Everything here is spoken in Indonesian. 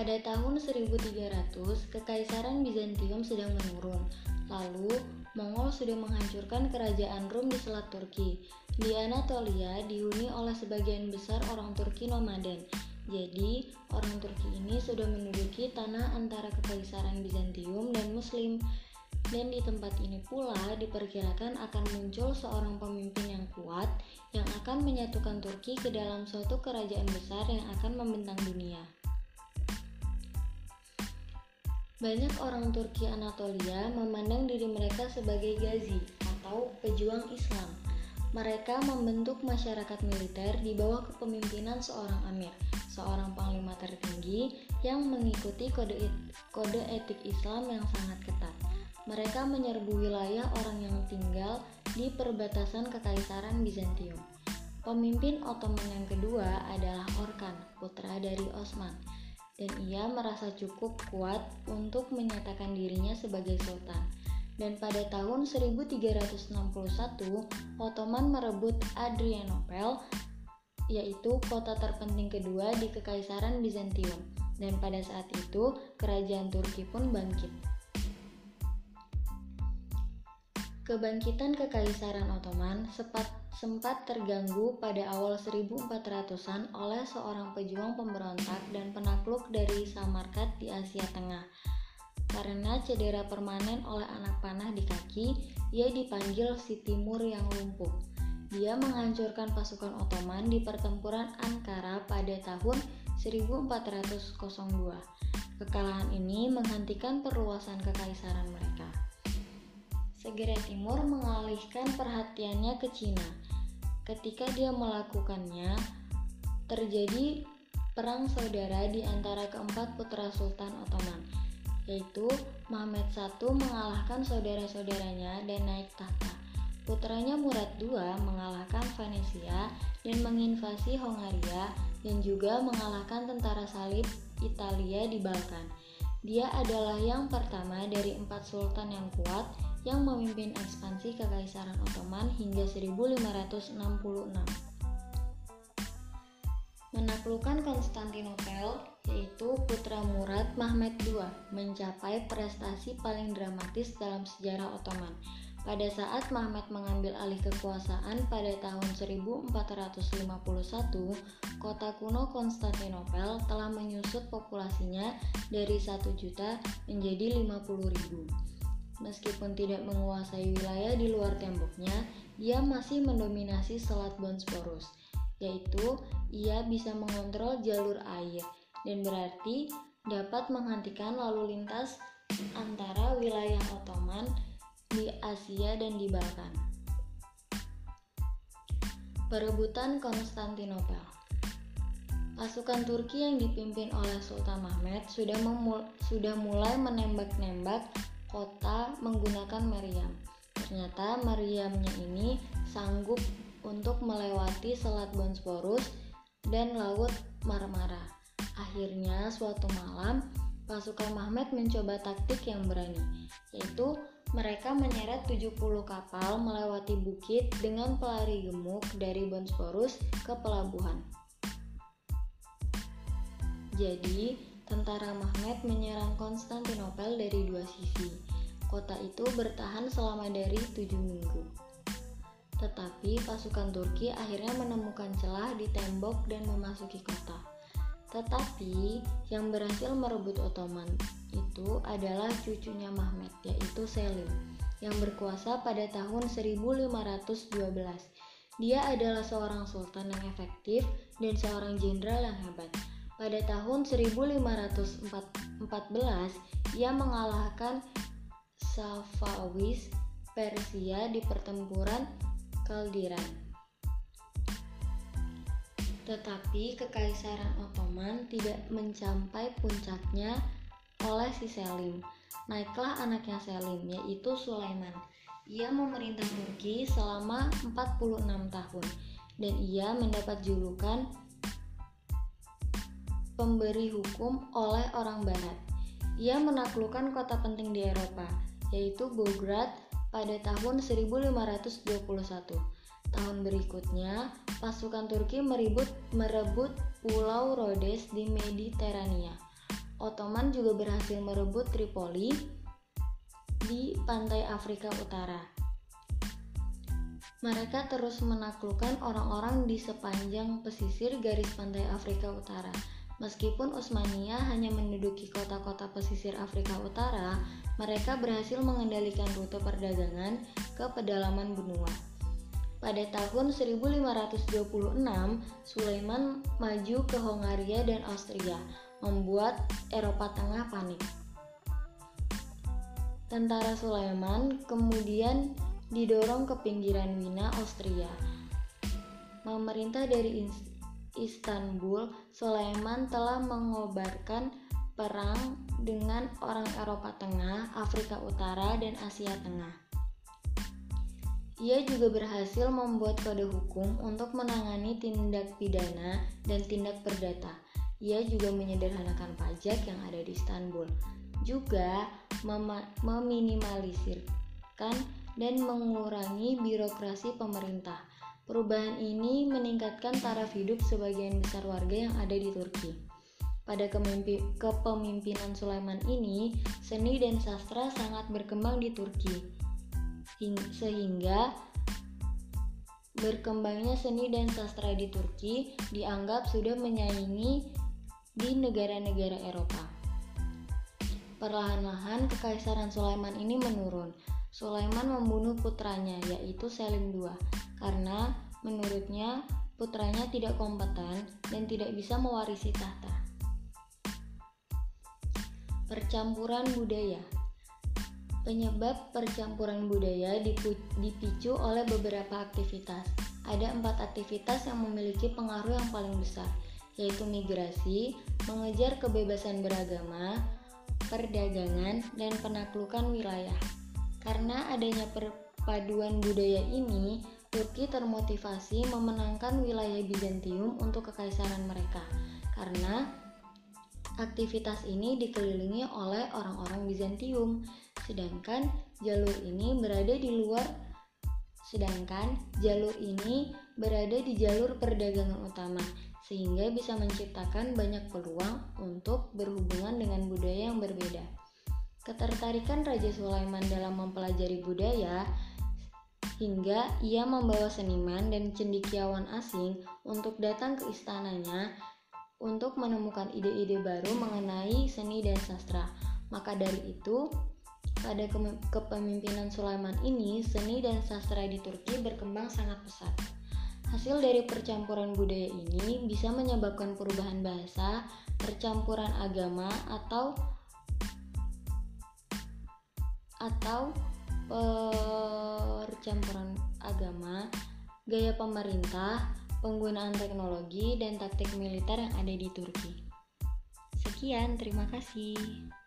Pada tahun 1300, Kekaisaran Bizantium sedang menurun. Lalu, Mongol sudah menghancurkan Kerajaan Rum di Selat Turki. Di Anatolia dihuni oleh sebagian besar orang Turki nomaden. Jadi, orang Turki ini sudah menduduki tanah antara Kekaisaran Bizantium dan Muslim. Dan di tempat ini pula diperkirakan akan muncul seorang pemimpin yang kuat yang akan menyatukan Turki ke dalam suatu kerajaan besar yang akan membentang dunia. Banyak orang Turki Anatolia memandang diri mereka sebagai gazi atau pejuang Islam. Mereka membentuk masyarakat militer di bawah kepemimpinan seorang amir, seorang panglima tertinggi yang mengikuti kode etik Islam yang sangat ketat. Mereka menyerbu wilayah orang yang tinggal di perbatasan Kekaisaran Bizantium. Pemimpin Ottoman yang kedua adalah Orkan, putra dari Osman. Dan ia merasa cukup kuat untuk menyatakan dirinya sebagai sultan. Dan pada tahun 1361, Ottoman merebut Adrianopel, yaitu kota terpenting kedua di Kekaisaran Bizantium. Dan pada saat itu, kerajaan Turki pun bangkit. Kebangkitan Kekaisaran Ottoman sempat terganggu pada awal 1400-an oleh seorang pejuang pemberontak dan penakluk dari Samarkat di Asia Tengah. Karena cedera permanen oleh anak panah di kaki, ia dipanggil si Timur yang lumpuh. Dia menghancurkan pasukan Ottoman di pertempuran Ankara pada tahun 1402. Kekalahan ini menghentikan perluasan kekaisaran mereka. Segera Timur mengalihkan perhatiannya ke Cina. Ketika dia melakukannya, terjadi perang saudara di antara keempat putra Sultan Ottoman, yaitu Mahomet I mengalahkan saudara-saudaranya dan naik tahta. Putranya Murad II mengalahkan Venesia dan menginvasi Hongaria dan juga mengalahkan tentara Salib Italia di Balkan. Dia adalah yang pertama dari empat sultan yang kuat yang memimpin ekspansi Kekaisaran Ottoman hingga 1566. Menaklukkan Konstantinopel, yaitu putra Murad Mehmed II, mencapai prestasi paling dramatis dalam sejarah Ottoman. Pada saat Mehmed mengambil alih kekuasaan pada tahun 1451, kota kuno Konstantinopel telah menyusut populasinya dari 1 juta menjadi 50.000. Meskipun tidak menguasai wilayah di luar temboknya, dia masih mendominasi selat Bosporus, yaitu ia bisa mengontrol jalur air dan berarti dapat menghentikan lalu lintas antara wilayah Ottoman di Asia dan di Balkan. Perebutan Konstantinopel. Pasukan Turki yang dipimpin oleh Sultan Mehmed sudah mulai menembak-nembak kota menggunakan meriam. Ternyata meriamnya ini sanggup untuk melewati selat Bosporus dan Laut Marmara. Akhirnya suatu malam pasukan Mehmed mencoba taktik yang berani, yaitu mereka menyeret 70 kapal melewati bukit dengan pelari gemuk dari Bosporus ke pelabuhan. Jadi tentara Mehmed menyerang Konstantinopel dari dua sisi. Kota itu bertahan selama dari 7 minggu. Tetapi pasukan Turki akhirnya menemukan celah di tembok dan memasuki kota. Tetapi yang berhasil merebut Ottoman itu adalah cucunya Mehmed, yaitu Selim, yang berkuasa pada tahun 1512. Dia adalah seorang sultan yang efektif dan seorang jenderal yang hebat. Pada tahun 1514, ia mengalahkan Safawis Persia di pertempuran Kaldiran. Tetapi Kekaisaran Ottoman tidak mencapai puncaknya oleh si Selim. Naiklah anaknya Selim, yaitu Suleiman. Ia memerintah Turki selama 46 tahun dan ia mendapat julukan pemberi hukum oleh orang Barat. Ia menaklukkan kota penting di Eropa, yaitu Beograd pada tahun 1521. Tahun berikutnya, pasukan Turki merebut pulau Rhodes di Mediterania. Ottoman juga berhasil merebut Tripoli di pantai Afrika Utara. Mereka terus menaklukkan orang-orang di sepanjang pesisir garis pantai Afrika Utara. Meskipun Utsmaniyah hanya menduduki kota-kota pesisir Afrika Utara, mereka berhasil mengendalikan rute perdagangan ke pedalaman benua. Pada tahun 1526, Suleiman maju ke Hongaria dan Austria, membuat Eropa Tengah panik. Tentara Suleiman kemudian didorong ke pinggiran Wina, Austria. Memerintah dari Istanbul, Suleiman telah mengobarkan perang dengan orang Eropa Tengah, Afrika Utara, dan Asia Tengah. Ia juga berhasil membuat kode hukum untuk menangani tindak pidana dan tindak perdata. Ia juga menyederhanakan pajak yang ada di Istanbul, juga meminimalisirkan dan mengurangi birokrasi pemerintah. Perubahan ini meningkatkan taraf hidup sebagian besar warga yang ada di Turki. Pada kepemimpinan Suleiman ini, seni dan sastra sangat berkembang di Turki, sehingga berkembangnya seni dan sastra di Turki dianggap sudah menyaingi di negara-negara Eropa. Perlahan-lahan kekaisaran Suleiman ini menurun. Suleiman membunuh putranya, yaitu Selim II, karena menurutnya putranya tidak kompeten dan tidak bisa mewarisi tahta. Percampuran budaya. Penyebab percampuran budaya dipicu oleh beberapa aktivitas. Ada 4 aktivitas yang memiliki pengaruh yang paling besar, yaitu migrasi, mengejar kebebasan beragama, perdagangan, dan penaklukan wilayah. Karena adanya perpaduan budaya ini, Turki termotivasi memenangkan wilayah Bizantium untuk kekaisaran mereka, karena aktivitas ini dikelilingi oleh orang-orang Bizantium, sedangkan jalur ini berada di jalur perdagangan utama, sehingga bisa menciptakan banyak peluang untuk berhubungan dengan budaya yang berbeda. Ketertarikan Raja Suleiman dalam mempelajari budaya hingga ia membawa seniman dan cendekiawan asing untuk datang ke istananya untuk menemukan ide-ide baru mengenai seni dan sastra. Maka dari itu, pada kepemimpinan Suleiman ini, seni dan sastra di Turki berkembang sangat pesat. Hasil dari percampuran budaya ini bisa menyebabkan perubahan bahasa, percampuran agama, atau percampuran agama, gaya pemerintah, penggunaan teknologi, dan taktik militer yang ada di Turki. Sekian, terima kasih.